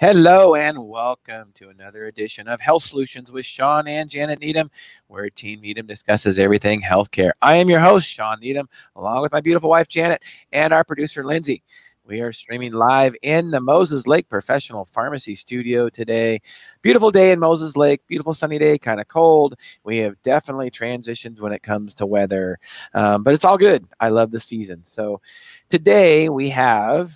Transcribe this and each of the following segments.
Hello and welcome to another edition of Health Solutions with Shawn and Janet Needham, where Team Needham discusses everything healthcare. I am your host, Shawn Needham, along with my beautiful wife, Janet, and our producer, Lindsay. We are streaming live in the Moses Lake Professional Pharmacy studio today. Beautiful day in Moses Lake, beautiful sunny day, kind of cold. We have definitely transitioned when it comes to weather, but it's all good. I love the season. So today we have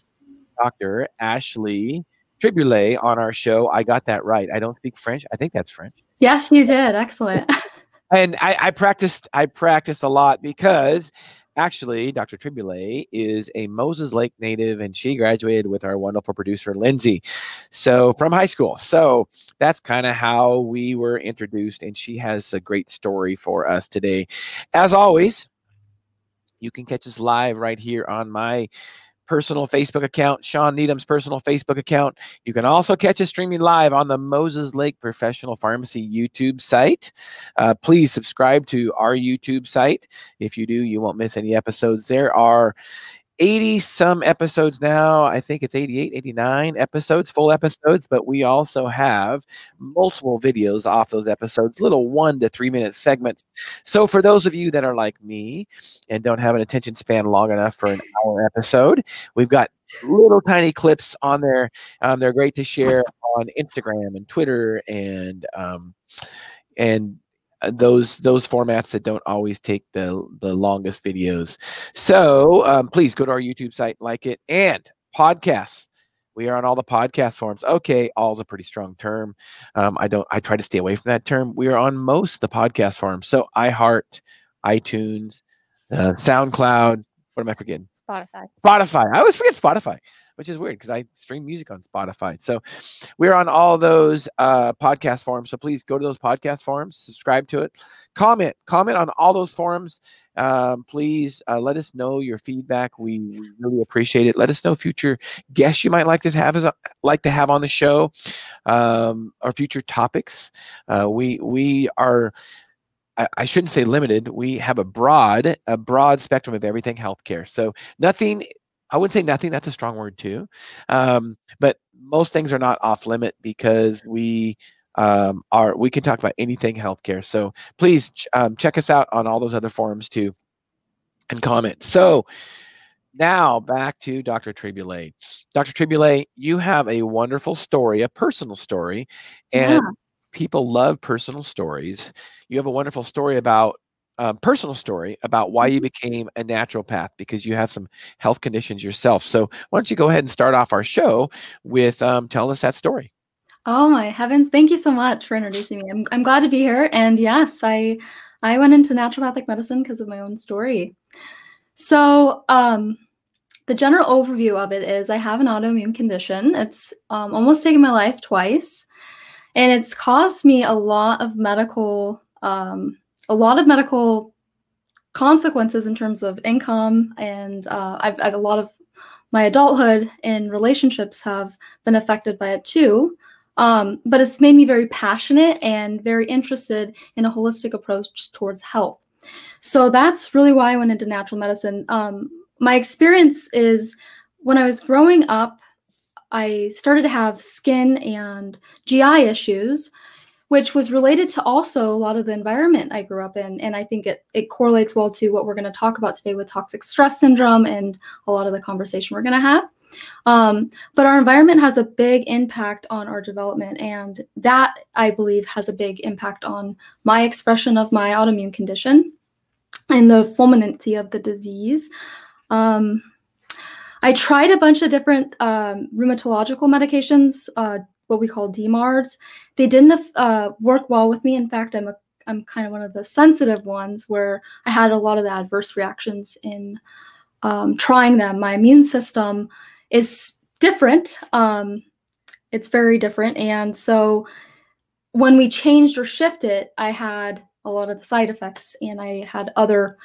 Dr. Ashley Triboulet on our show. I got that right. I don't speak French. I think that's French. Yes, you did. Excellent. And I practiced a lot because actually, Dr. Triboulet is a Moses Lake native, and she graduated with our wonderful producer, Lindsay, so from high school. So that's kind of how we were introduced, and she has a great story for us today. As always, you can catch us live right here on my personal Facebook account, Shawn Needham's personal Facebook account. You can also catch us streaming live on the Moses Lake Professional Pharmacy YouTube site. Please subscribe to our YouTube site. If you do, you won't miss any episodes. There are 80 some episodes now. I think it's 88, 89 episodes, full episodes, but we also have multiple videos off those episodes, little 1 to 3 minute segments. So for those of you that are like me and don't have an attention span long enough for an hour episode, we've got little tiny clips on there. They're great to share on Instagram and Twitter and those formats that don't always take the longest videos. So please go to our YouTube site, like it, and podcasts. We are on all the podcast forms. Okay, all is a pretty strong term. I try to stay away from that term. We are on most of the podcast forms. So iHeart, iTunes, SoundCloud. What am I forgetting? Spotify. I always forget Spotify, which is weird because I stream music on Spotify. So we're on all those podcast forums. So please go to those podcast forums, subscribe to it, comment on all those forums. Please let us know your feedback. We really appreciate it. Let us know future guests you might like to have on the show, or future topics. We are. I shouldn't say limited. We have a broad spectrum of everything healthcare. So nothing, I wouldn't say nothing. That's a strong word too. But most things are not off limit because we can talk about anything healthcare. So please check us out on all those other forums too and comment. So now back to Dr. Triboulet. Dr. Triboulet, you have a wonderful story, a personal story, and yeah. People love personal stories. You have a wonderful story about why you became a naturopath because you have some health conditions yourself. So why don't you go ahead and start off our show with telling us that story. Oh my heavens. Thank you so much for introducing me. I'm glad to be here. And yes, I went into naturopathic medicine because of my own story. So the general overview of it is I have an autoimmune condition. It's almost taken my life twice. And it's caused me a lot of medical consequences in terms of income, and I've a lot of my adulthood and relationships have been affected by it too. But it's made me very passionate and very interested in a holistic approach towards health. So that's really why I went into natural medicine. My experience is when I was growing up, I started to have skin and GI issues, which was related to also a lot of the environment I grew up in. And I think it correlates well to what we're going to talk about today with toxic stress syndrome and a lot of the conversation we're going to have. But our environment has a big impact on our development. And that, I believe, has a big impact on my expression of my autoimmune condition and the fulminancy of the disease. I tried a bunch of different rheumatological medications, what we call DMARDs. They didn't work well with me. In fact, I'm kind of one of the sensitive ones where I had a lot of the adverse reactions in trying them. My immune system is different. It's very different. And so when we changed or shifted, I had a lot of the side effects and I had other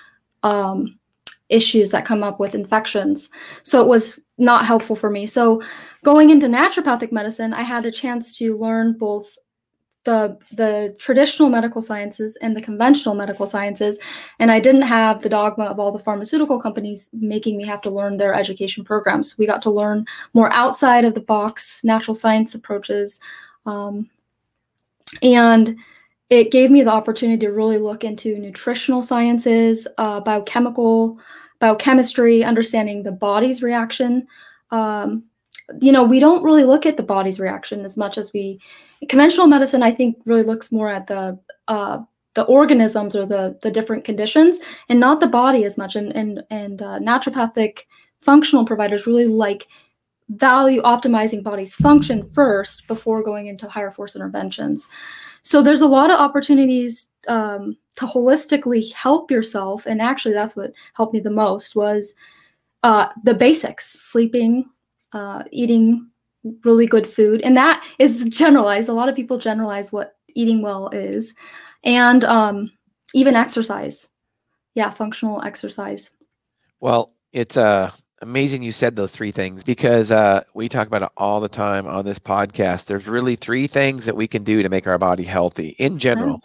issues that come up with infections. So it was not helpful for me. So going into naturopathic medicine, I had a chance to learn both the traditional medical sciences and the conventional medical sciences, and I didn't have the dogma of all the pharmaceutical companies making me have to learn their education programs. We got to learn more outside of the box, natural science approaches, and it gave me the opportunity to really look into nutritional sciences, biochemistry, understanding the body's reaction. You know, we don't really look at the body's reaction as much as conventional medicine, I think, really looks more at the organisms or the different conditions and not the body as much. And naturopathic functional providers really value optimizing body's function first before going into higher force interventions. So there's a lot of opportunities to holistically help yourself. And actually that's what helped me the most was the basics, sleeping, eating really good food. And that is generalized. A lot of people generalize what eating well is, and even exercise. Yeah, functional exercise. Well, it's amazing you said those three things, because we talk about it all the time on this podcast. There's really three things that we can do to make our body healthy in general,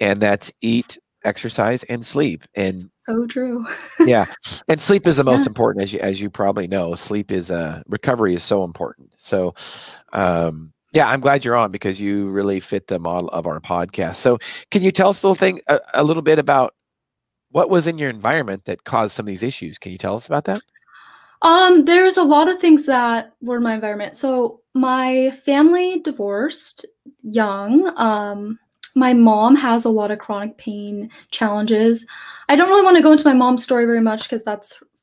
and that's eat, exercise, and sleep. And so true. Yeah. And sleep is the most important, as you probably know. Sleep is recovery is so important. So yeah, I'm glad you're on, because you really fit the model of our podcast. So can you tell us a little bit about what was in your environment that caused some of these issues? Can you tell us about that? There's a lot of things that were in my environment. So my family divorced young. My mom has a lot of chronic pain challenges. I don't really want to go into my mom's story very much, because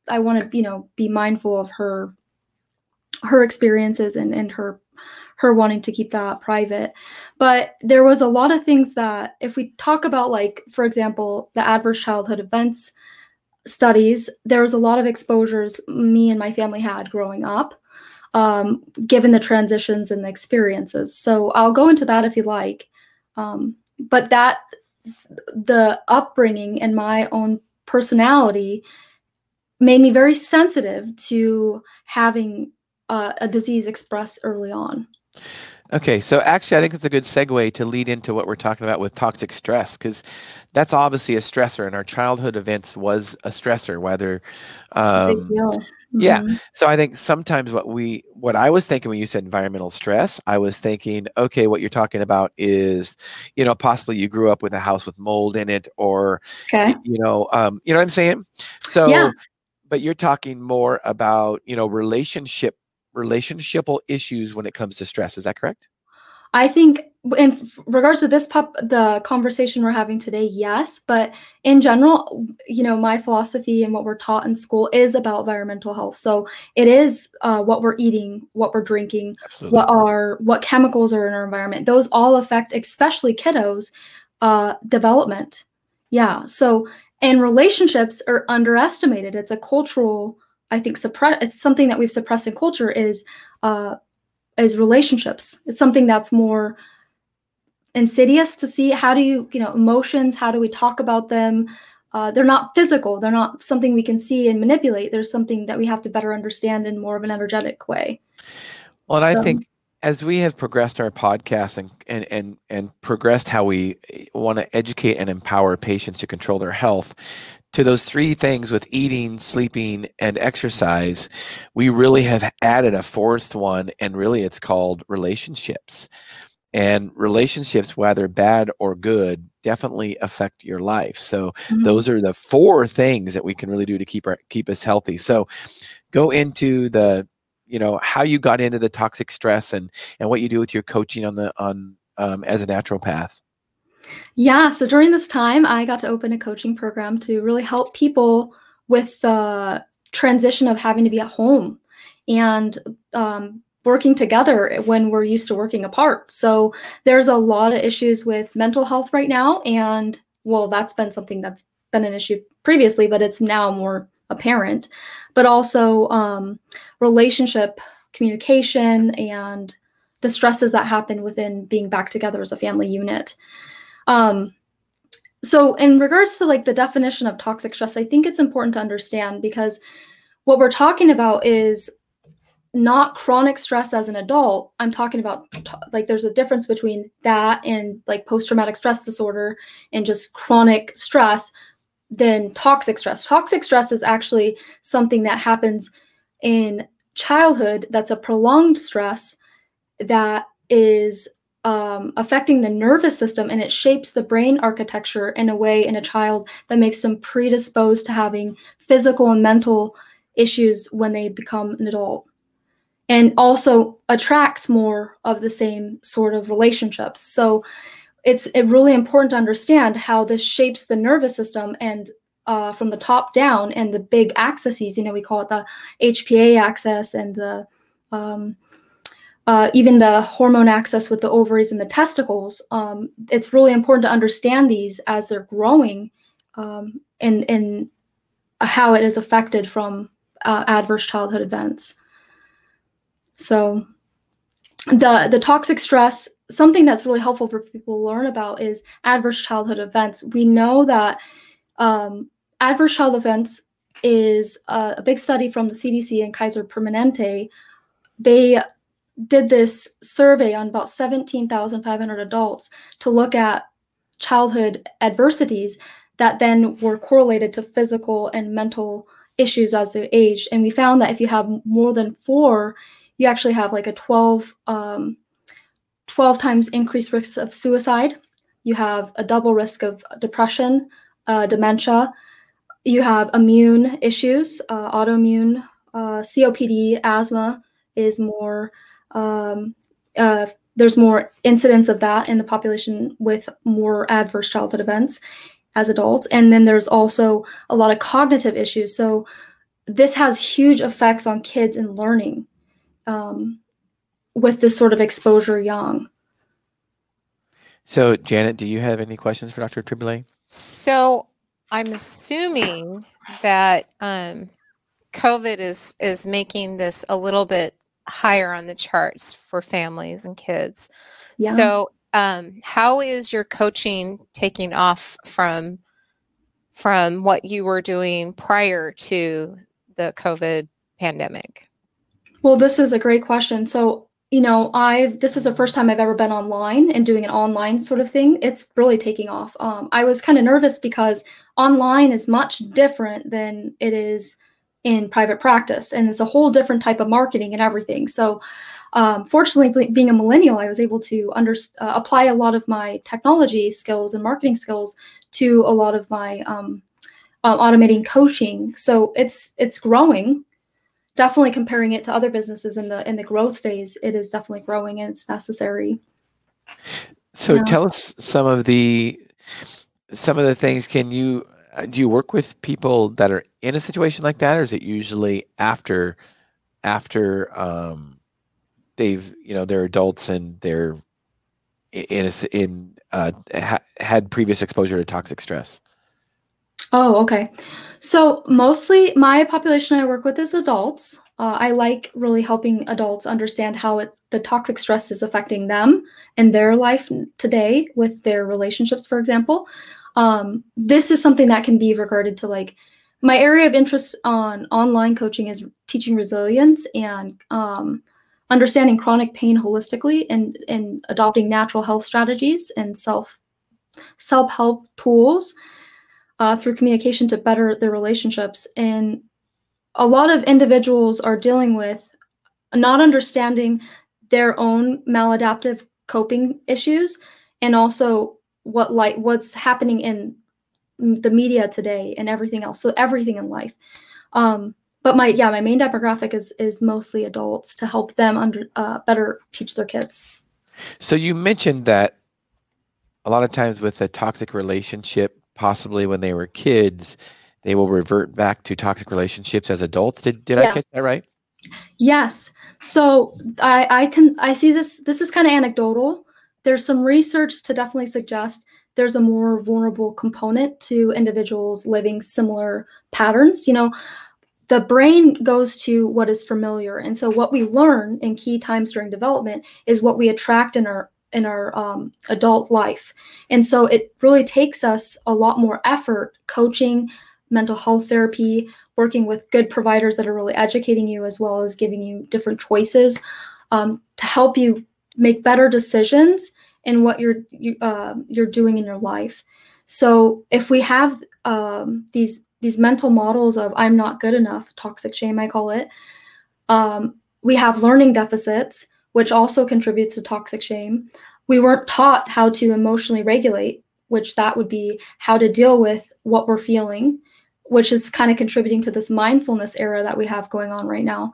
I want to, be mindful of her experiences and her wanting to keep that private. But there was a lot of things that, if we talk about, for example, the adverse childhood events studies, there was a lot of exposures me and my family had growing up, given the transitions and the experiences. So I'll go into that if you like. But the upbringing and my own personality made me very sensitive to having a disease expressed early on. Okay. So actually, I think it's a good segue to lead into what we're talking about with toxic stress, because that's obviously a stressor, and our childhood events was a stressor, whether, yeah. So I think sometimes what I was thinking when you said environmental stress, I was thinking, okay, what you're talking about is, possibly you grew up with a house with mold in it, or, you know what I'm saying? So, but you're talking more about, relationshiple issues when it comes to stress. Is that correct? I think in regards to this the conversation we're having today, yes. But in general, my philosophy and what we're taught in school is about environmental health. So it is what we're eating, what we're drinking, what chemicals are in our environment. Those all affect, especially kiddos, development. Yeah. So, and relationships are underestimated. It's a cultural, I think, it's something that we've suppressed in culture is relationships. It's something that's more insidious to see. How do emotions, how do we talk about them? They're not physical. They're not something we can see and manipulate. There's something that we have to better understand in more of an energetic way. Well, and I think as we have progressed our podcast and progressed how we want to educate and empower patients to control their health, to those three things with eating, sleeping, and exercise, we really have added a fourth one, and really it's called relationships. And relationships, whether bad or good, definitely affect your life. So those are the four things that we can really do to keep us healthy. So go into the, how you got into the toxic stress and what you do with your coaching on as a naturopath. Yeah. So during this time, I got to open a coaching program to really help people with the transition of having to be at home and working together when we're used to working apart. So there's a lot of issues with mental health right now. And well, that's been something that's been an issue previously, but it's now more apparent, but also relationship, communication, and the stresses that happen within being back together as a family unit. So in regards to the definition of toxic stress, I think it's important to understand, because what we're talking about is not chronic stress as an adult. I'm talking about like there's a difference between that and like post-traumatic stress disorder and just chronic stress than toxic stress. Toxic stress is actually something that happens in childhood that's a prolonged stress that is affecting the nervous system, and it shapes the brain architecture in a way in a child that makes them predisposed to having physical and mental issues when they become an adult. And also attracts more of the same sort of relationships. So it's really important to understand how this shapes the nervous system and from the top down, and the big axes, you know, we call it the HPA axis and the even the hormone axis with the ovaries and the testicles. It's really important to understand these as they're growing and how it is affected from adverse childhood events. So the toxic stress, something that's really helpful for people to learn about is adverse childhood events. We know that adverse childhood events is a big study from the CDC and Kaiser Permanente. They did this survey on about 17,500 adults to look at childhood adversities that then were correlated to physical and mental issues as they aged. And we found that if you have more than four, you actually have like a 12 times increased risk of suicide. You have a double risk of depression, dementia. You have immune issues, autoimmune, COPD, asthma is more, there's more incidence of that in the population with more adverse childhood events as adults. And then there's also a lot of cognitive issues. So this has huge effects on kids and learning. With this sort of exposure young. So Janet, do you have any questions for Dr. Triboulet? So I'm assuming that COVID is making this a little bit higher on the charts for families and kids. Yeah. So how is your coaching taking off from what you were doing prior to the COVID pandemic? Well, this is a great question. So, you know, this is the first time I've ever been online and doing an online sort of thing. It's really taking off. I was kind of nervous because online is much different than it is in private practice, and it's a whole different type of marketing and everything. So fortunately, being a millennial, I was able to apply a lot of my technology skills and marketing skills to a lot of my automating coaching. So it's growing. Definitely comparing it to other businesses in the growth phase, it is definitely growing and it's necessary. So Tell us some of the things. Do you work with people that are in a situation like that, or is it usually after they've, you know, they're adults and they're had previous exposure to toxic stress? Oh, okay. So mostly my population I work with is adults. I like really helping adults understand how the toxic stress is affecting them and their life today with their relationships, for example. This is something that can be regarded to like my area of interest on online coaching is teaching resilience and understanding chronic pain holistically and adopting natural health strategies and self-help tools. Through communication to better their relationships. And a lot of individuals are dealing with not understanding their own maladaptive coping issues and also what's happening in the media today and everything else. So everything in life. But my main demographic is mostly adults to help them better teach their kids. So you mentioned that a lot of times with a toxic relationship, possibly when they were kids, they will revert back to toxic relationships as adults. Did I catch that right? Yes. So I see this is kind of anecdotal. There's some research to definitely suggest there's a more vulnerable component to individuals living similar patterns. You know, the brain goes to what is familiar. And so what we learn in key times during development is what we attract in our adult life. And so it really takes us a lot more effort coaching, mental health therapy, working with good providers that are really educating you as well as giving you different choices to help you make better decisions in what you're doing in your life. So if we have these mental models of I'm not good enough, toxic shame I call it, we have learning deficits, which also contributes to toxic shame. We weren't taught how to emotionally regulate, which that would be how to deal with what we're feeling, which is kind of contributing to this mindfulness era that we have going on right now.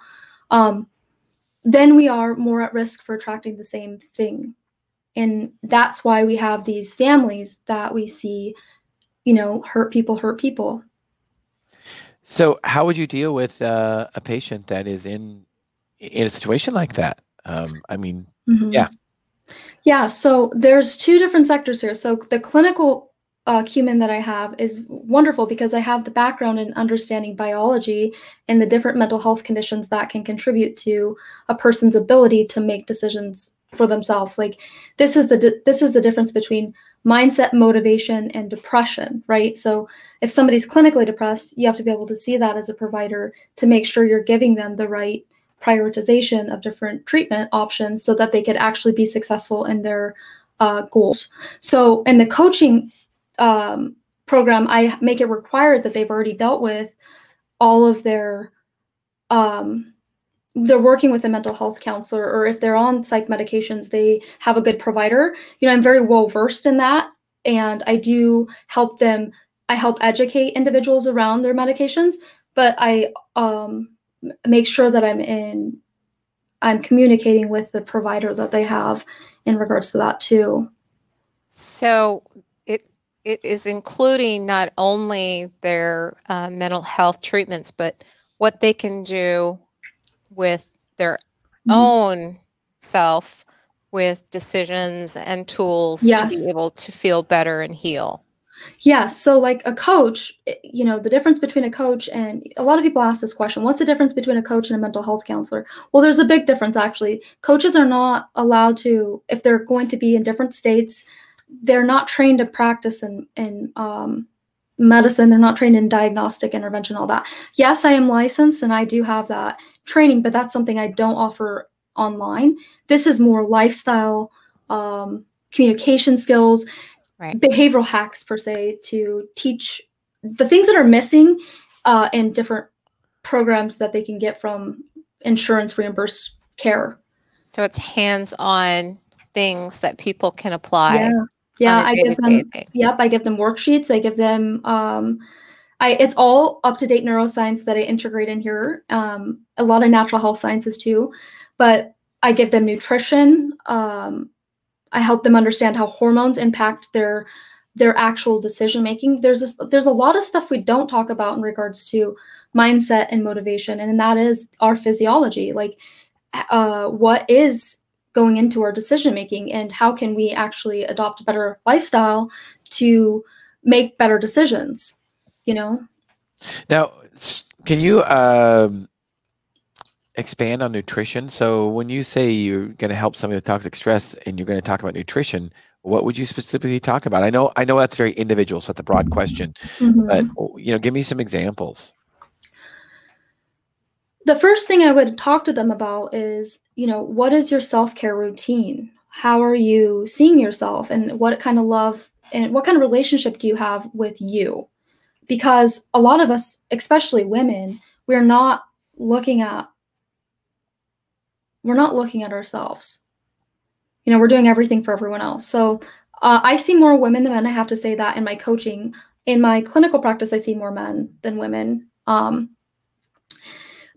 Then we are more at risk for attracting the same thing. And that's why we have these families that we see, you know, hurt people. So how would you deal with a patient that is in a situation like that? So there's two different sectors here. So the clinical acumen that I have is wonderful because I have the background in understanding biology and the different mental health conditions that can contribute to a person's ability to make decisions for themselves. Like this is the difference between mindset, motivation, and depression, right? So if somebody's clinically depressed, you have to be able to see that as a provider to make sure you're giving them the right prioritization of different treatment options so that they could actually be successful in their goals. So in the coaching program, I make it required that they've already dealt with all of their, they're working with a mental health counselor, or if they're on psych medications, they have a good provider. You know, I'm very well versed in that. And I do help them. I help educate individuals around their medications, but I, make sure that I'm communicating with the provider that they have in regards to that too. So it is including not only their mental health treatments, but what they can do with their own self with decisions and tools to be able to feel better and heal. Yeah. So like a coach, you know, the difference between a coach and a lot of people ask this question, what's the difference between a coach and a mental health counselor? Well, there's a big difference, actually. Coaches are not allowed to, if they're going to be in different states, they're not trained to practice in medicine. They're not trained in diagnostic intervention, all that. Yes, I am licensed and I do have that training, but that's something I don't offer online. This is more lifestyle, communication skills, right. Behavioral hacks per se to teach the things that are missing in different programs that they can get from insurance reimbursed care. So it's hands-on things that people can apply. Yeah, I give them. Yep, I give them worksheets. I give them. It's all up-to-date neuroscience that I integrate in here. A lot of natural health sciences too, but I give them nutrition. I help them understand how hormones impact their actual decision-making. There's a lot of stuff we don't talk about in regards to mindset and motivation, and that is our physiology. Like what is going into our decision-making and how can we actually adopt a better lifestyle to make better decisions, you know? Now, can you expand on nutrition? So when you say you're going to help somebody with toxic stress and you're going to talk about nutrition, what would you specifically talk about? I know that's very individual, so that's a broad question, but you know, give me some examples. The first thing I would talk to them about is, you know, what is your self-care routine? How are you seeing yourself, and what kind of love and what kind of relationship do you have with you? Because a lot of us, especially women, we're not looking at ourselves. You know, we're doing everything for everyone else. So I see more women than men. I have to say that in my coaching. In my clinical practice, I see more men than women.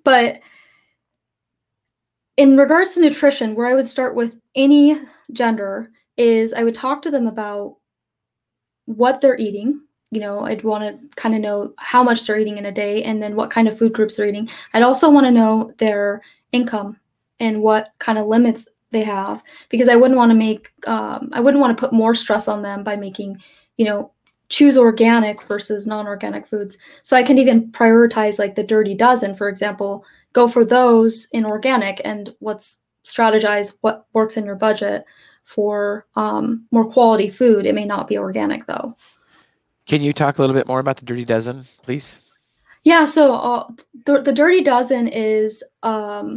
But in regards to nutrition, where I would start with any gender is I would talk to them about what they're eating. You know, I'd want to kind of know how much they're eating in a day and then what kind of food groups they're eating. I'd also want to know their income and what kind of limits they have, because I wouldn't want to put more stress on them by making, you know, choose organic versus non-organic foods. So I can even prioritize like the dirty dozen, for example, go for those in organic and strategize what works in your budget for more quality food. It may not be organic though. Can you talk a little bit more about the Dirty Dozen, please? Yeah, so the Dirty Dozen is all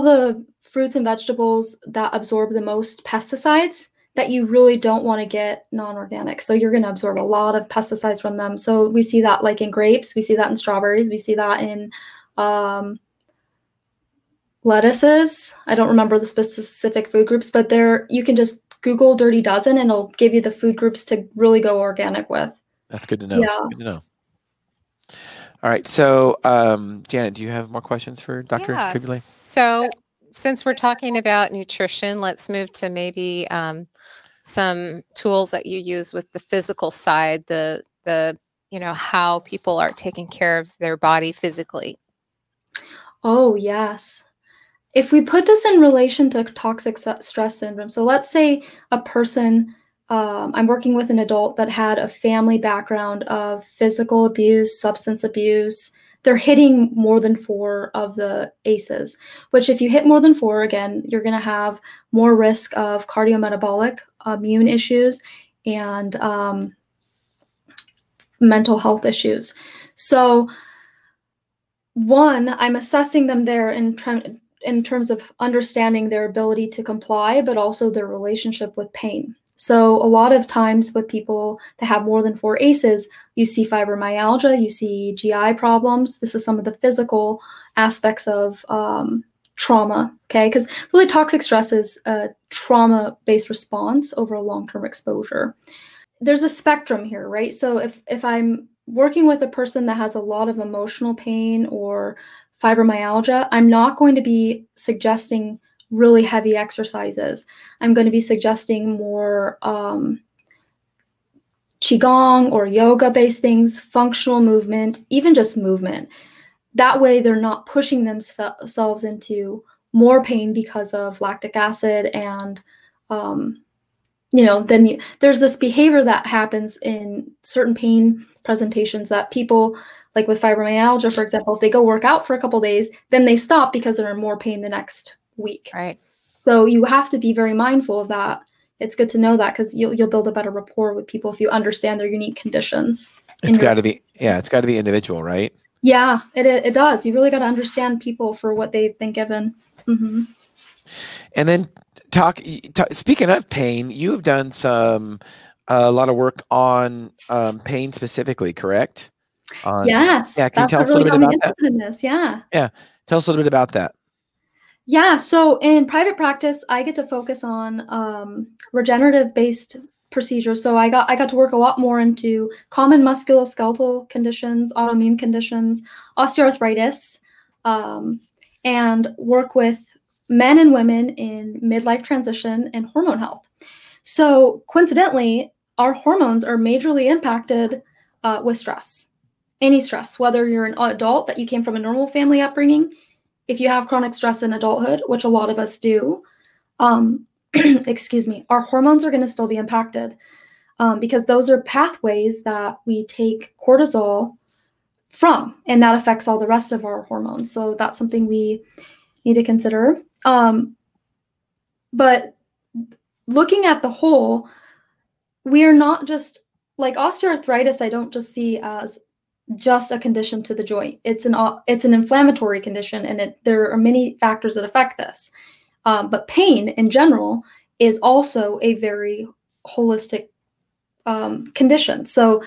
the fruits and vegetables that absorb the most pesticides that you really don't want to get non-organic. So you're going to absorb a lot of pesticides from them. So we see that like in grapes, we see that in strawberries, we see that in lettuces. I don't remember the specific food groups, but you can just Google Dirty Dozen and it'll give you the food groups to really go organic with. That's good to know. Yeah. Good to know. All right. So, Janet, do you have more questions for Dr. Triboulet? So since we're talking about nutrition, let's move to maybe some tools that you use with the physical side, the you know, how people are taking care of their body physically. Oh, yes. If we put this in relation to toxic stress syndrome, so let's say a person, I'm working with an adult that had a family background of physical abuse, substance abuse. They're hitting more than 4 of the ACEs, which if you hit more than 4, again, you're going to have more risk of cardiometabolic, immune issues, and mental health issues. So one, I'm assessing them there and trying in terms of understanding their ability to comply, but also their relationship with pain. So a lot of times with people that have more than 4 ACEs, you see fibromyalgia, you see GI problems. This is some of the physical aspects of trauma, okay? Because really toxic stress is a trauma-based response over a long-term exposure. There's a spectrum here, right? So if I'm working with a person that has a lot of emotional pain or fibromyalgia, I'm not going to be suggesting really heavy exercises. I'm going to be suggesting more Qigong or yoga-based things, functional movement, even just movement. That way they're not pushing themselves into more pain because of lactic acid and, you know, then there's this behavior that happens in certain pain presentations that people, like with fibromyalgia, for example, if they go work out for a couple days, then they stop because they're in more pain the next week. Right. So you have to be very mindful of that. It's good to know that because you'll build a better rapport with people if you understand their unique conditions. It's got to be, yeah, it's got to be individual, right? Yeah, it does. You really got to understand people for what they've been given. Mm-hmm. And then speaking of pain, you've done a lot of work on pain specifically, correct? Yes. Yeah. Can you tell us a little bit about that? Yeah. Yeah. Tell us a little bit about that. Yeah. So in private practice, I get to focus on regenerative based procedures. So I got to work a lot more into common musculoskeletal conditions, autoimmune conditions, osteoarthritis, and work with men and women in midlife transition and hormone health. So coincidentally, our hormones are majorly impacted with stress, any stress, whether you're an adult that you came from a normal family upbringing, if you have chronic stress in adulthood, which a lot of us do, excuse me, our hormones are going to still be impacted because those are pathways that we take cortisol from, and that affects all the rest of our hormones. So that's something we need to consider. But looking at the whole, we are not just like osteoarthritis. I don't just see as just a condition to the joint. It's an inflammatory condition, and there are many factors that affect this. But pain in general is also a very holistic condition. So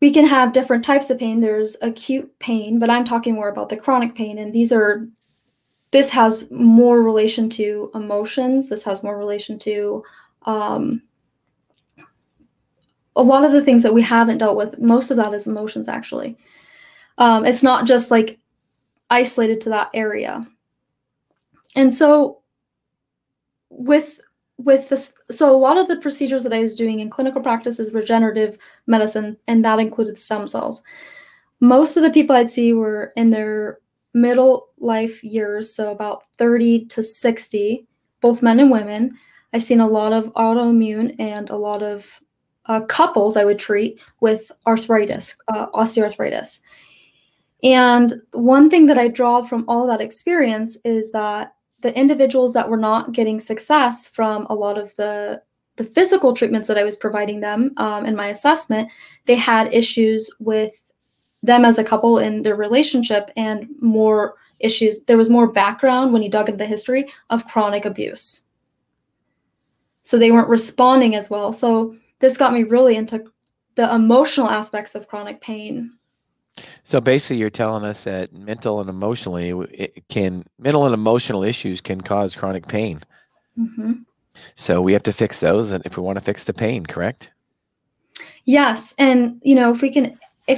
we can have different types of pain. There's acute pain, but I'm talking more about the chronic pain. And this has more relation to emotions. This has more relation to a lot of the things that we haven't dealt with. Most of that is emotions, actually. It's not just like isolated to that area. And so with this, so a lot of the procedures that I was doing in clinical practice is regenerative medicine, and that included stem cells. Most of the people I'd see were in their middle life years, so about 30 to 60, both men and women. I've seen a lot of autoimmune and a lot of couples I would treat with arthritis, osteoarthritis. And one thing that I draw from all that experience is that the individuals that were not getting success from a lot of the the physical treatments that I was providing them in my assessment, they had issues with them as a couple in their relationship and more issues. There was more background when you dug into the history of chronic abuse. So they weren't responding as well. So this got me really into the emotional aspects of chronic pain. So basically you're telling us that mental and emotional issues can cause chronic pain. Mm-hmm. So we have to fix those. And if we want to fix the pain, correct? Yes. And, you know, if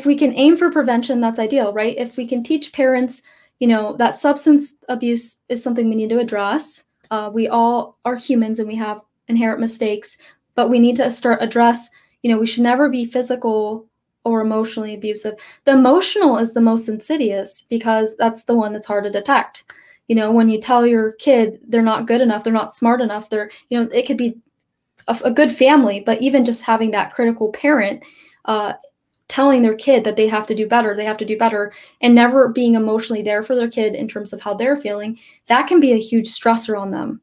we can aim for prevention, that's ideal, right? If we can teach parents, you know, that substance abuse is something we need to address. We all are humans and we have inherent mistakes, but we need to address, you know, we should never be physical or emotionally abusive. The emotional is the most insidious because that's the one that's hard to detect. You know, when you tell your kid they're not good enough, they're not smart enough, they're, you know, it could be a good family, but even just having that critical parent telling their kid that they have to do better, and never being emotionally there for their kid in terms of how they're feeling, that can be a huge stressor on them.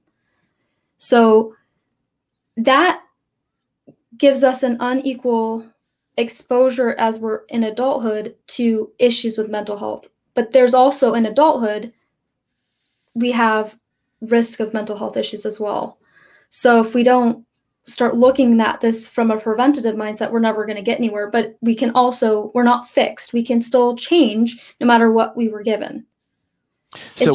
So that gives us an unequal exposure as we're in adulthood to issues with mental health. But there's also in adulthood, we have risk of mental health issues as well. So if we don't start looking at this from a preventative mindset, we're never going to get anywhere. But we can also, we're not fixed. We can still change no matter what we were given. So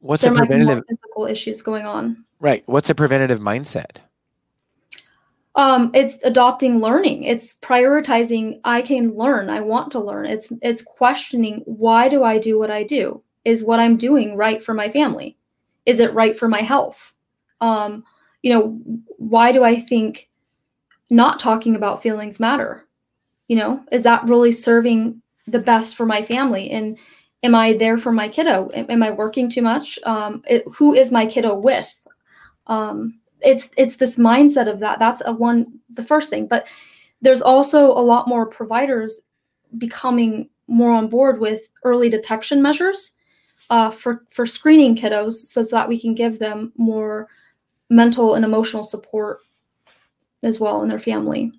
what's the preventative physical issues going on? Right. What's a preventative mindset? It's adopting learning. It's prioritizing. I can learn. I want to learn. It's questioning, why do I do what I do? Is what I'm doing right for my family? Is it right for my health? You know, why do I think not talking about feelings matter? You know, is that really serving the best for my family? And am I there for my kiddo? Am I working too much? Who is my kiddo with? It's this mindset of that. That's the first thing. But there's also a lot more providers becoming more on board with early detection measures for screening kiddos so that we can give them more mental and emotional support as well in their family.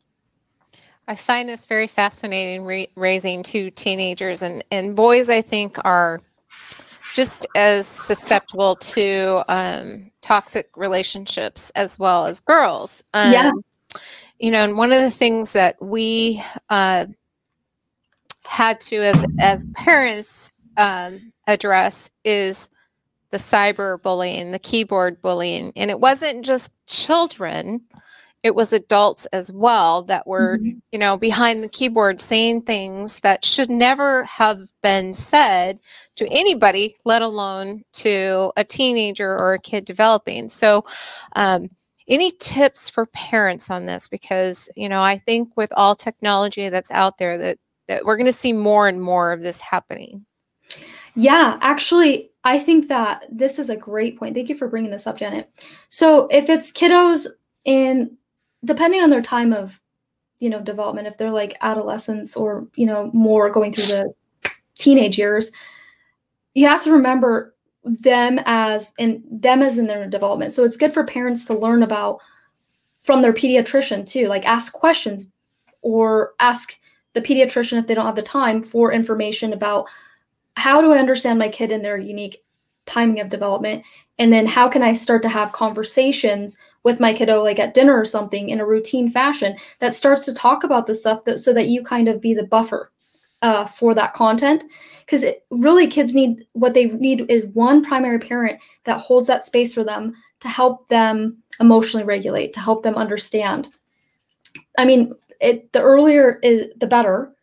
I find this very fascinating, raising two teenagers. And boys, I think, are just as susceptible to toxic relationships as well as girls. Yeah. You know, and one of the things that we had to as parents address is the cyber bullying, the keyboard bullying. And it wasn't just children, it was adults as well that were, mm-hmm. you know, behind the keyboard saying things that should never have been said to anybody, let alone to a teenager or a kid developing. So any tips for parents on this? Because, you know, I think with all technology that's out there that we're going to see more and more of this happening. Yeah, actually, I think that this is a great point. Thank you for bringing this up, Janet. So if it's kiddos in, depending on their time of, you know, development, if they're like adolescents or, you know, more going through the teenage years, you have to remember them as in their development. So it's good for parents to learn about from their pediatrician too, like ask questions or ask the pediatrician if they don't have the time for information about how do I understand my kid in their unique timing of development? And then how can I start to have conversations with my kiddo, like at dinner or something, in a routine fashion that starts to talk about this stuff so that you kind of be the buffer for that content. Because really kids need, what they need is one primary parent that holds that space for them to help them emotionally regulate, to help them understand. I mean, the earlier is the better.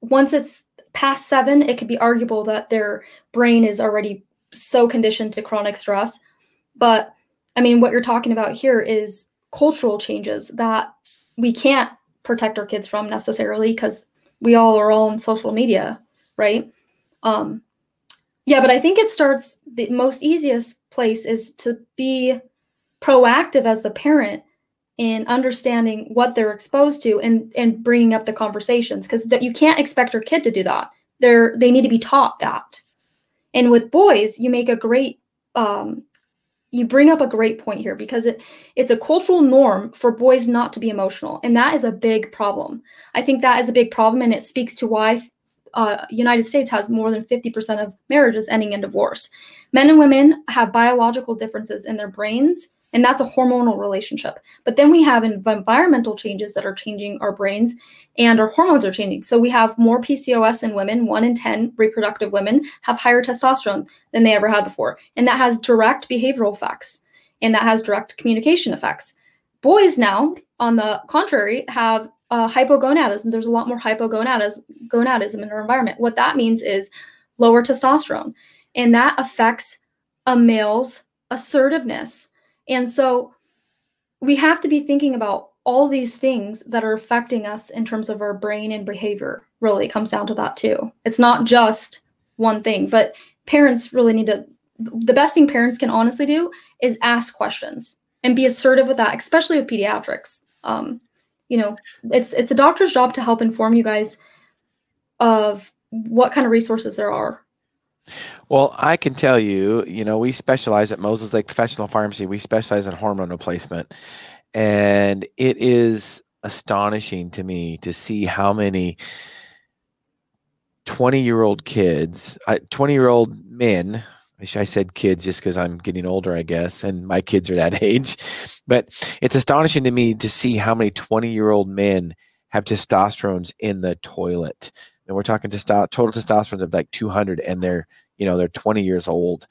Once it's past 7, it could be arguable that their brain is already so conditioned to chronic stress. But I mean, what you're talking about here is cultural changes that we can't protect our kids from necessarily because we all are on social media, right? Yeah, but I think it starts, the most easiest place is to be proactive as the parent in understanding what they're exposed to and bringing up the conversations, because you can't expect your kid to do that. They need to be taught that. And with boys, you make a great you bring up a great point here, because it's a cultural norm for boys not to be emotional. And that is a big problem. I think that is a big problem. And it speaks to why United States has more than 50% of marriages ending in divorce. Men and women have biological differences in their brains, and that's a hormonal relationship. But then we have environmental changes that are changing our brains, and our hormones are changing. So we have more PCOS in women. 1 in 10 reproductive women have higher testosterone than they ever had before. And that has direct behavioral effects, and that has direct communication effects. Boys now, on the contrary, have hypogonadism. There's a lot more hypogonadism in our environment. What that means is lower testosterone, and that affects a male's assertiveness. And so we have to be thinking about all these things that are affecting us in terms of our brain and behavior. Really, it comes down to that too. It's not just one thing, but parents really need to, the best thing parents can honestly do is ask questions and be assertive with that, especially with pediatrics. It's a doctor's job to help inform you guys of what kind of resources there are. Well, I can tell you, we specialize at Moses Lake Professional Pharmacy. We specialize in hormone replacement. And it is astonishing to me to see how many 20-year-old kids, 20-year-old men, I wish I said kids just because I'm getting older, I guess, and my kids are that age. But it's astonishing to me to see how many 20-year-old men have testosterones in the toilet. And we're talking total testosterone of like 200, and they're 20 years old.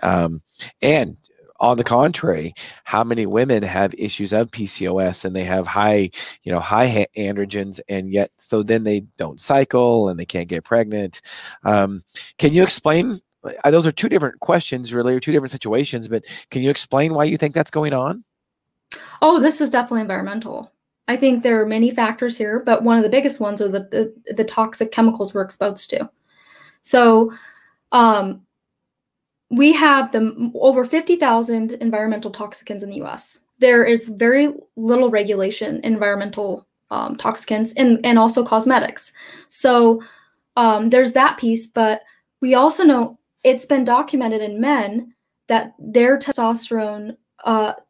And on the contrary, how many women have issues of PCOS and they have high androgens, and yet so then they don't cycle and they can't get pregnant. Can you explain? Those are two different questions, really, or two different situations. But can you explain why you think that's going on? Oh, this is definitely environmental. I think there are many factors here, but one of the biggest ones are the toxic chemicals we're exposed to. So we have over 50,000 environmental toxicants in the U.S. There is very little regulation in environmental toxicants and also cosmetics. So there's that piece, but we also know it's been documented in men that their testosterone,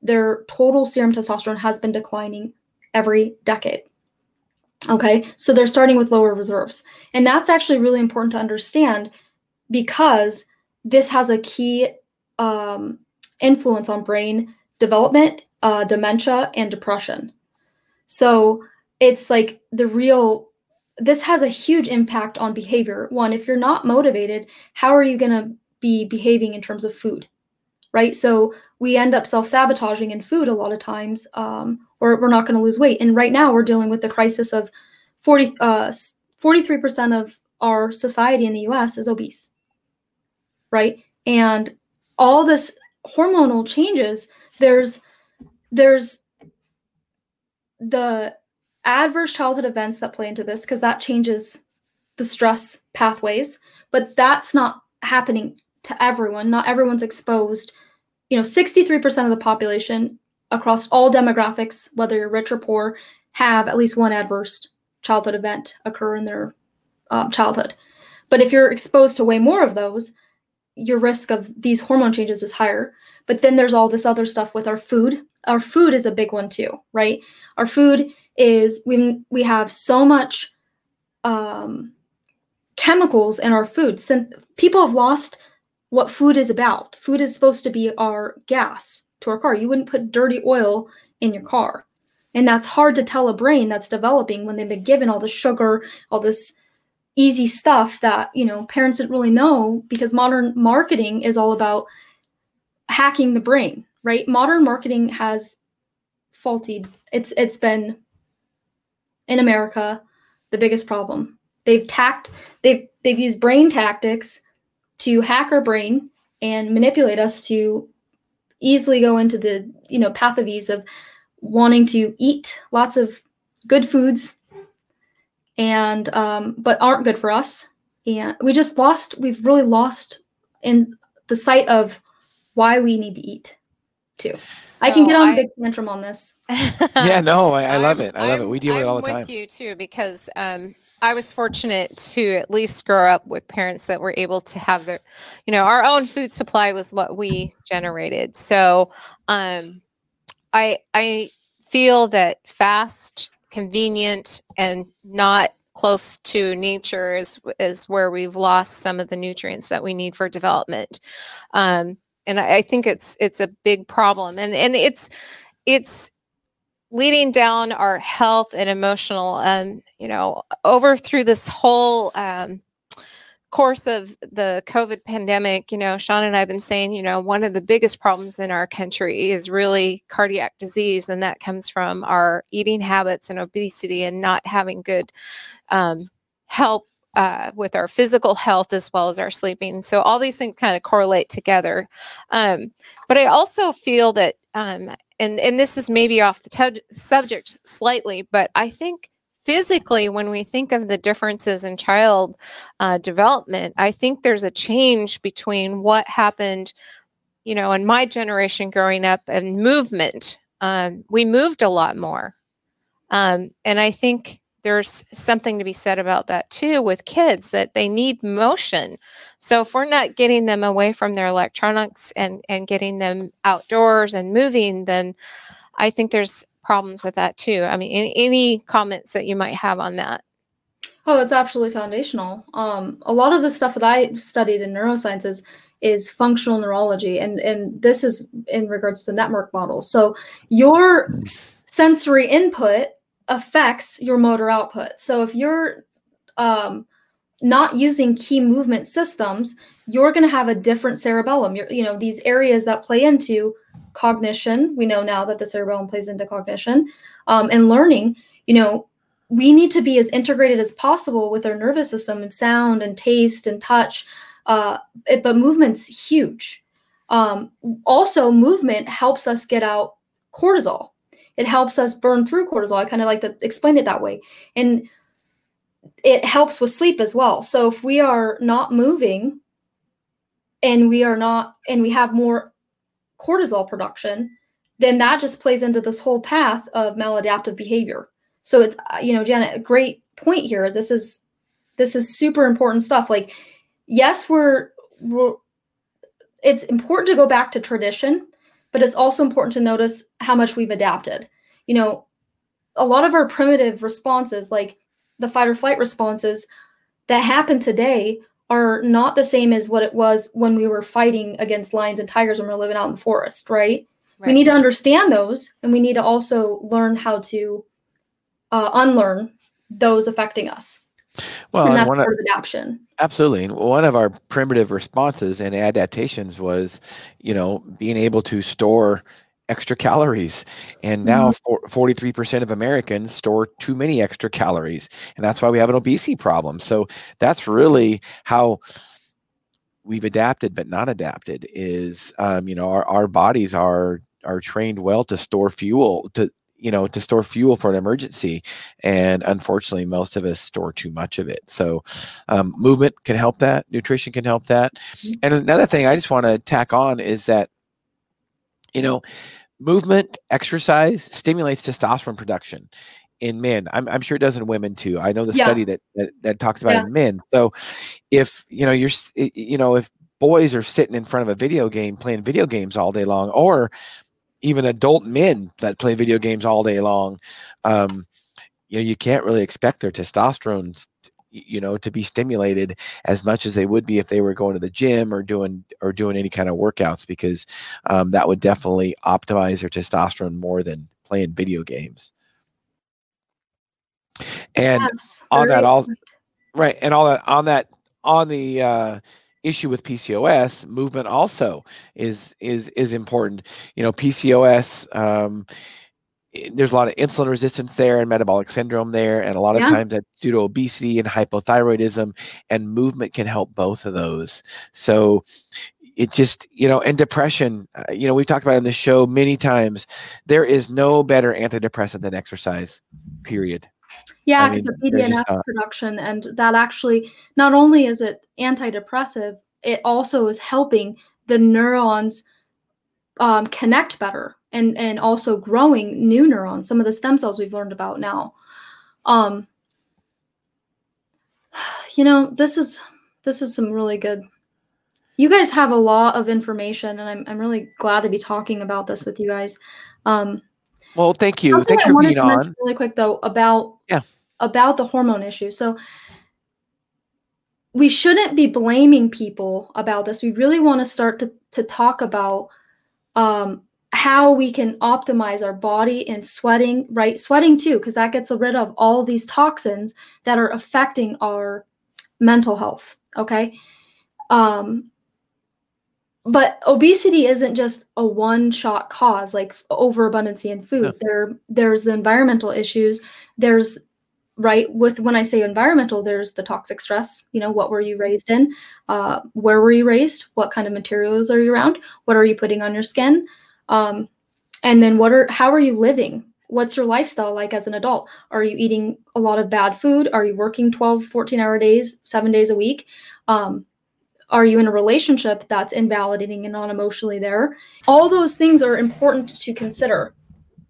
their total serum testosterone has been declining every decade. Okay. So they're starting with lower reserves. And that's actually really important to understand, because this has a key influence on brain development, dementia, and depression. So it's like this has a huge impact on behavior. One, if you're not motivated, how are you going to be behaving in terms of food? Right? So we end up self-sabotaging in food a lot of times, or we're not going to lose weight. And right now we're dealing with the crisis of 43% of our society in the US is obese, right? And all this hormonal changes, there's the adverse childhood events that play into this, because that changes the stress pathways, but that's not happening to everyone. Not everyone's exposed. 63% of the population across all demographics, whether you're rich or poor, have at least one adverse childhood event occur in their childhood. But if you're exposed to way more of those, your risk of these hormone changes is higher. But then there's all this other stuff with our food. Our food is a big one too, right? Our food is, we have so much chemicals in our food. People have lost what food is about. Food is supposed to be our gas to our car. You wouldn't put dirty oil in your car. And that's hard to tell a brain that's developing when they've been given all the sugar, all this easy stuff that, parents didn't really know, because modern marketing is all about hacking the brain, right? Modern marketing has faultied. It's been, in America, the biggest problem. They've used brain tactics to hack our brain and manipulate us to easily go into the, path of ease of wanting to eat lots of good foods and, but aren't good for us. And we've really lost in the sight of why we need to eat too. So I can get on a big tantrum on this. Yeah, no, I love it. I love it. We deal with it all the time. I'm with you too, because I was fortunate to at least grow up with parents that were able to have their, you know, our own food supply was what we generated. So I feel that fast, convenient, and not close to nature is where we've lost some of the nutrients that we need for development. And I think it's a big problem, and it's leading down our health and emotional, you know, over through this whole course of the COVID pandemic. You know, Shawn and I have been saying, you know, one of the biggest problems in our country is really cardiac disease, and that comes from our eating habits and obesity and not having good help with our physical health as well as our sleeping. So all these things kind of correlate together. But I also feel that, and this is maybe off the subject slightly, but I think physically, when we think of the differences in child development, I think there's a change between what happened, you know, in my generation growing up and movement. We moved a lot more. And I think there's something to be said about that too with kids, that they need motion. So if we're not getting them away from their electronics and getting them outdoors and moving, then I think there's problems with that too. I mean, any comments that you might have on that? Oh, it's absolutely foundational. A lot of the stuff that I studied in neuroscience is functional neurology. And this is in regards to network models. So your sensory input affects your motor output. So if you're not using key movement systems, you're going to have a different cerebellum. You know, these areas that play into cognition, we know now that the cerebellum plays into cognition and learning. You know, we need to be as integrated as possible with our nervous system and sound and taste and touch. But movement's huge. Also, movement helps us get out cortisol. It helps us burn through cortisol. I kind of like to explain it that way. And it helps with sleep as well. So if we are not moving and we have more cortisol production, then that just plays into this whole path of maladaptive behavior. So it's, you know, Janet, a great point here. This is super important stuff. Like, yes, it's important to go back to tradition, but it's also important to notice how much we've adapted. You know, a lot of our primitive responses, like the fight or flight responses that happen today, are not the same as what it was when we were fighting against lions and tigers when we were living out in the forest, right? We need to understand those, and we need to also learn how to unlearn those affecting us. Well, and that's part of adaptation. Absolutely. And one of our primitive responses and adaptations was, you know, being able to store extra calories. And now 43% of Americans store too many extra calories. And that's why we have an obesity problem. So that's really how we've adapted, but not adapted, is, you know, our bodies are trained well to store fuel, to store fuel for an emergency. And unfortunately, most of us store too much of it. So movement can help that. Nutrition can help that. And another thing I just want to tack on is that, you know, movement, exercise stimulates testosterone production in men. I'm sure it does in women too. I know the study that talks about in men. So if, you know, if boys are sitting in front of a video game, playing video games all day long, or even adult men that play video games all day long, you know, you can't really expect their testosterone, you know, to be stimulated as much as they would be if they were going to the gym or doing any kind of workouts, because that would definitely optimize their testosterone more than playing video games. And on the issue with PCOS, movement also is important. You know, PCOS, there's a lot of insulin resistance there and metabolic syndrome there. And a lot of times that's due to obesity and hypothyroidism, and movement can help both of those. So it just, you know, and depression, you know, we've talked about it on the show many times. There is no better antidepressant than exercise, period. Yeah, because the BDNF production, and that actually, not only is it antidepressive, it also is helping the neurons connect better and also growing new neurons, some of the stem cells we've learned about now. you know, this is some really good. You guys have a lot of information, and I'm really glad to be talking about this with you guys. Well, thank you. Thank you for being on. Really quick though about the hormone issue. So we shouldn't be blaming people about this. We really want to start to talk about how we can optimize our body and sweating, right? Sweating too, because that gets rid of all these toxins that are affecting our mental health. Okay. But obesity isn't just a one-shot cause, like overabundance in food. No. There's the environmental issues. There's, right, with when I say environmental, there's the toxic stress. You know, what were you raised in? Where were you raised? What kind of materials are you around? What are you putting on your skin? And then how are you living? What's your lifestyle like as an adult? Are you eating a lot of bad food? Are you working 12, 14-hour days, 7 days a week? Are you in a relationship that's invalidating and non-emotionally there? All those things are important to consider.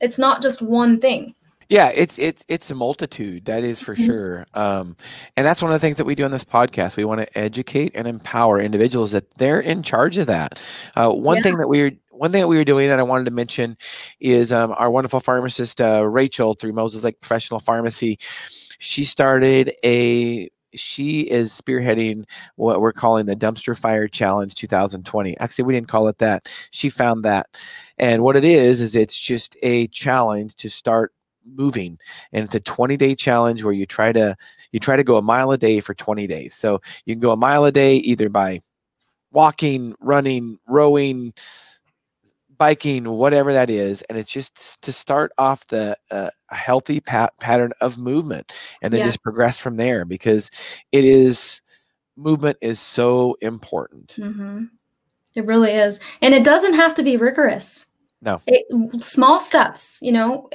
It's not just one thing. Yeah, it's a multitude. That is for sure. And that's one of the things that we do on this podcast. We want to educate and empower individuals that they're in charge of that. One thing that we were doing that I wanted to mention is our wonderful pharmacist, Rachel, through Moses Lake Professional Pharmacy. She is spearheading what we're calling the Dumpster Fire Challenge 2020. Actually, we didn't call it that. She found that. And what it is it's just a challenge to start moving. And it's a 20-day challenge where you try to go a mile a day for 20 days. So you can go a mile a day either by walking, running, rowing, biking, whatever that is. And it's just to start off the healthy pattern of movement and then just progress from there, because movement is so important. Mm-hmm. It really is. And it doesn't have to be rigorous. No. Small steps, we want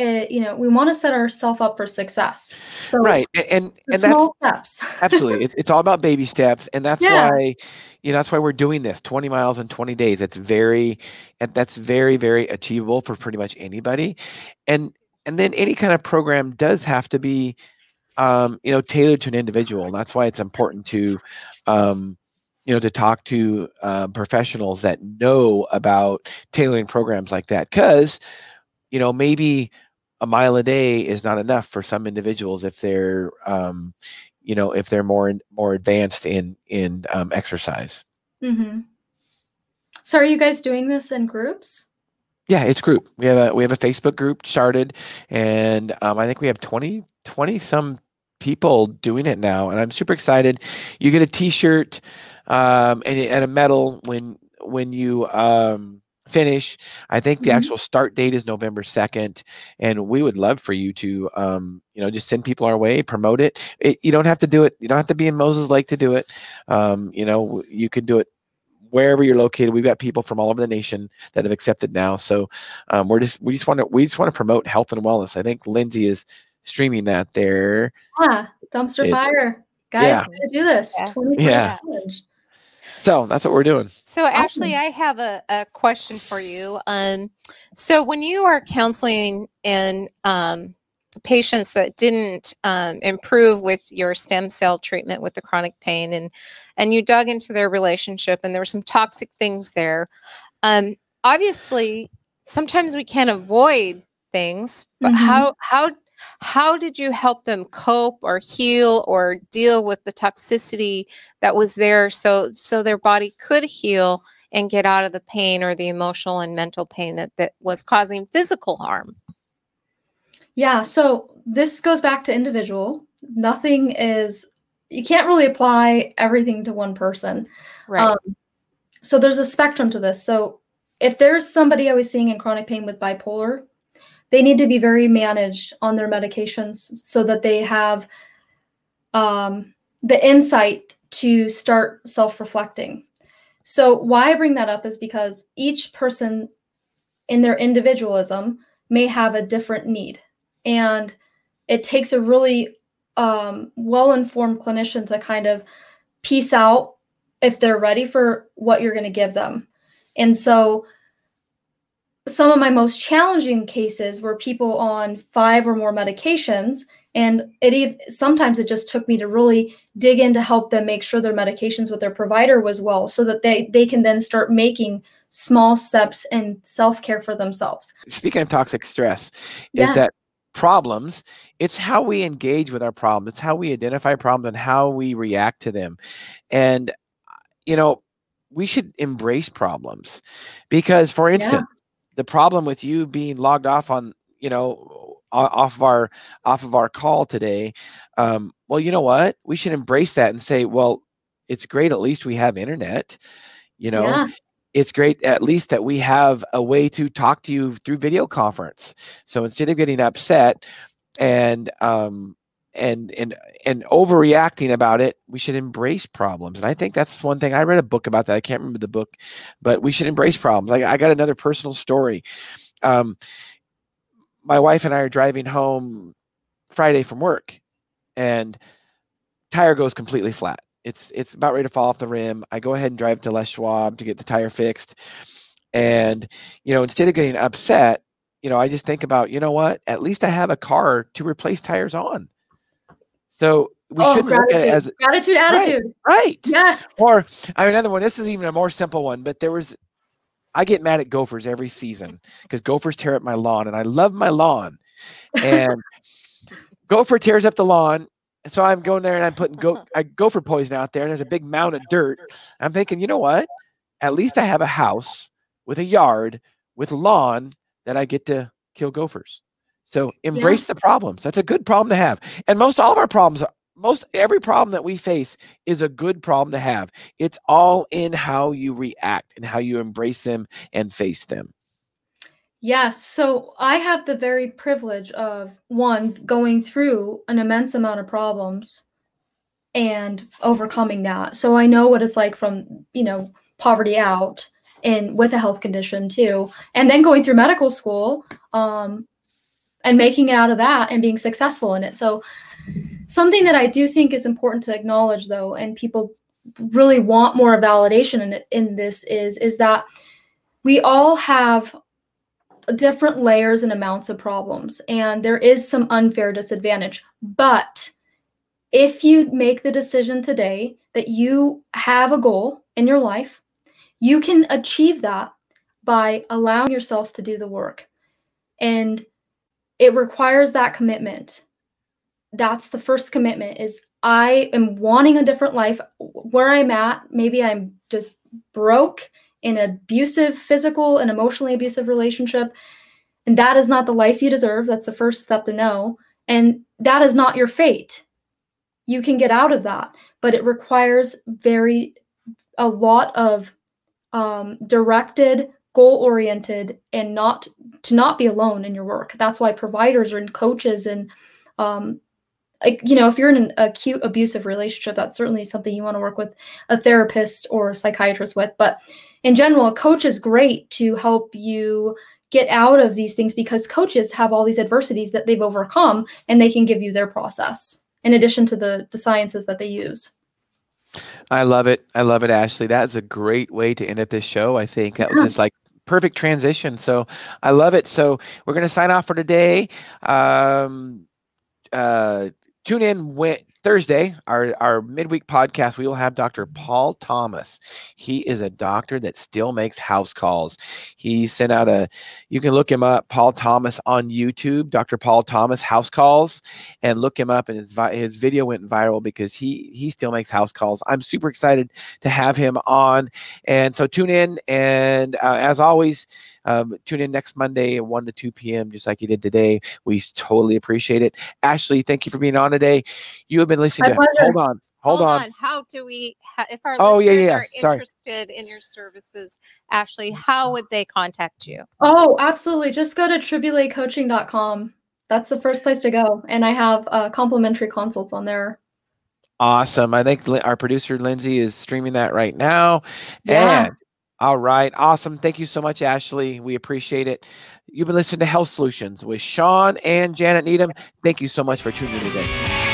to set ourselves up for success. So right. And small steps. Absolutely. It's all about baby steps. And that's why, that's why we're doing this 20 miles in 20 days. That's very, very achievable for pretty much anybody. And then any kind of program does have to be, tailored to an individual. And that's why it's important to, to talk to professionals that know about tailoring programs like that. Because, maybe a mile a day is not enough for some individuals if they're, if they're more advanced in exercise. Mm-hmm. So are you guys doing this in groups? Yeah, it's group. We have a Facebook group started, and I think we have 20 some people doing it now, and I'm super excited. You get a t-shirt and a medal when you finish. I think the actual start date is November 2nd, and we would love for you to just send people our way, promote it. You don't have to do it. You don't have to be in Moses Lake to do it. You can do it wherever you're located. We've got people from all over the nation that have accepted now. So we just want to promote health and wellness. I think Lindsay is streaming that there. Yeah, dumpster fire. Guys, we're going to do this. Yeah. 2020 challenge. So that's what we're doing. So Ashley, I have a question for you. So when you are counseling and patients that didn't improve with your stem cell treatment with the chronic pain, and you dug into their relationship, and there were some toxic things there. Obviously, sometimes we can't avoid things, but how did you help them cope or heal or deal with the toxicity that was there so their body could heal and get out of the pain or the emotional and mental pain that was causing physical harm? Yeah, so this goes back to individual. You can't really apply everything to one person. Right. So there's a spectrum to this. So if there's somebody I was seeing in chronic pain with bipolar, they need to be very managed on their medications so that they have the insight to start self-reflecting. So why I bring that up is because each person in their individualism may have a different need. And it takes a really well-informed clinician to kind of piece out if they're ready for what you're going to give them. And so some of my most challenging cases were people on 5 or more medications, And sometimes it just took me to really dig in to help them make sure their medications with their provider was well, so that they can then start making small steps and self-care for themselves. Speaking of toxic stress, yes. Is that problems, it's how we engage with our problems. It's how we identify problems and how we react to them. And, you know, we should embrace problems, because, for instance, the problem with you being logged off on, you know, off of our call today. Well, you know what? We should embrace that and say, well, it's great. At least we have internet, you know. Yeah. It's great, at least, that we have a way to talk to you through video conference. So instead of getting upset and overreacting about it, we should embrace problems. And I think that's one thing. I read a book about that. I can't remember the book, but we should embrace problems. I got another personal story. My wife and I are driving home Friday from work, and tire goes completely flat. It's about ready to fall off the rim. I go ahead and drive to Les Schwab to get the tire fixed. And, you know, instead of getting upset, you know, I just think about, you know what, at least I have a car to replace tires on. So we should look at it as gratitude, attitude. Right. Yes. Or another one. This is even a more simple one, but I get mad at gophers every season because gophers tear up my lawn, and I love my lawn. And gopher tears up the lawn. And so I'm going there and I'm putting gopher poison out there, and there's a big mound of dirt. I'm thinking, you know what? At least I have a house with a yard with lawn that I get to kill gophers. So embrace the problems. That's a good problem to have. And most all of our problems, every problem that we face is a good problem to have. It's all in how you react and how you embrace them and face them. Yes. So I have the very privilege of, one, going through an immense amount of problems and overcoming that. So I know what it's like from, you know, poverty out and with a health condition too. And then going through medical school, and making it out of that and being successful in it. So something that I do think is important to acknowledge, though, and people really want more validation in this is that we all have different layers and amounts of problems, and there is some unfair disadvantage. But if you make the decision today that you have a goal in your life, you can achieve that by allowing yourself to do the work. And it requires that commitment. That's the first commitment, is I am wanting a different life where I'm at. Maybe I'm just broke in an abusive physical and emotionally abusive relationship. And that is not the life you deserve. That's the first step to know. And that is not your fate. You can get out of that, but it requires a lot of directed, goal-oriented, and not be alone in your work. That's why providers and coaches and, you know, if you're in an acute abusive relationship, that's certainly something you want to work with a therapist or a psychiatrist with. But in general, a coach is great to help you get out of these things, because coaches have all these adversities that they've overcome, and they can give you their process in addition to the sciences that they use. I love it. I love it, Ashley. That is a great way to end up this show. I think that was just like perfect transition. So I love it. So we're going to sign off for today. Tune in Thursday, our midweek podcast. We will have Dr. Paul Thomas. He is a doctor that still makes house calls. He sent out you can look him up, Paul Thomas, on YouTube, Dr. Paul Thomas house calls, and look him up. And his video went viral because he still makes house calls. I'm super excited to have him on. And so tune in. And as always, tune in next Monday at 1 to 2 p.m. just like you did today. We totally appreciate it. Ashley, thank you for being on today. You have been listening to Hold on. How do we, if our listeners are interested in your services, Ashley, how would they contact you? Oh, absolutely. Just go to tribouletcoaching.com. That's the first place to go. And I have complimentary consults on there. Awesome. I think our producer, Lindsay, is streaming that right now. Yeah. All right. Awesome. Thank you so much, Ashley. We appreciate it. You've been listening to Health Solutions with Shawn and Janet Needham. Thank you so much for tuning in today.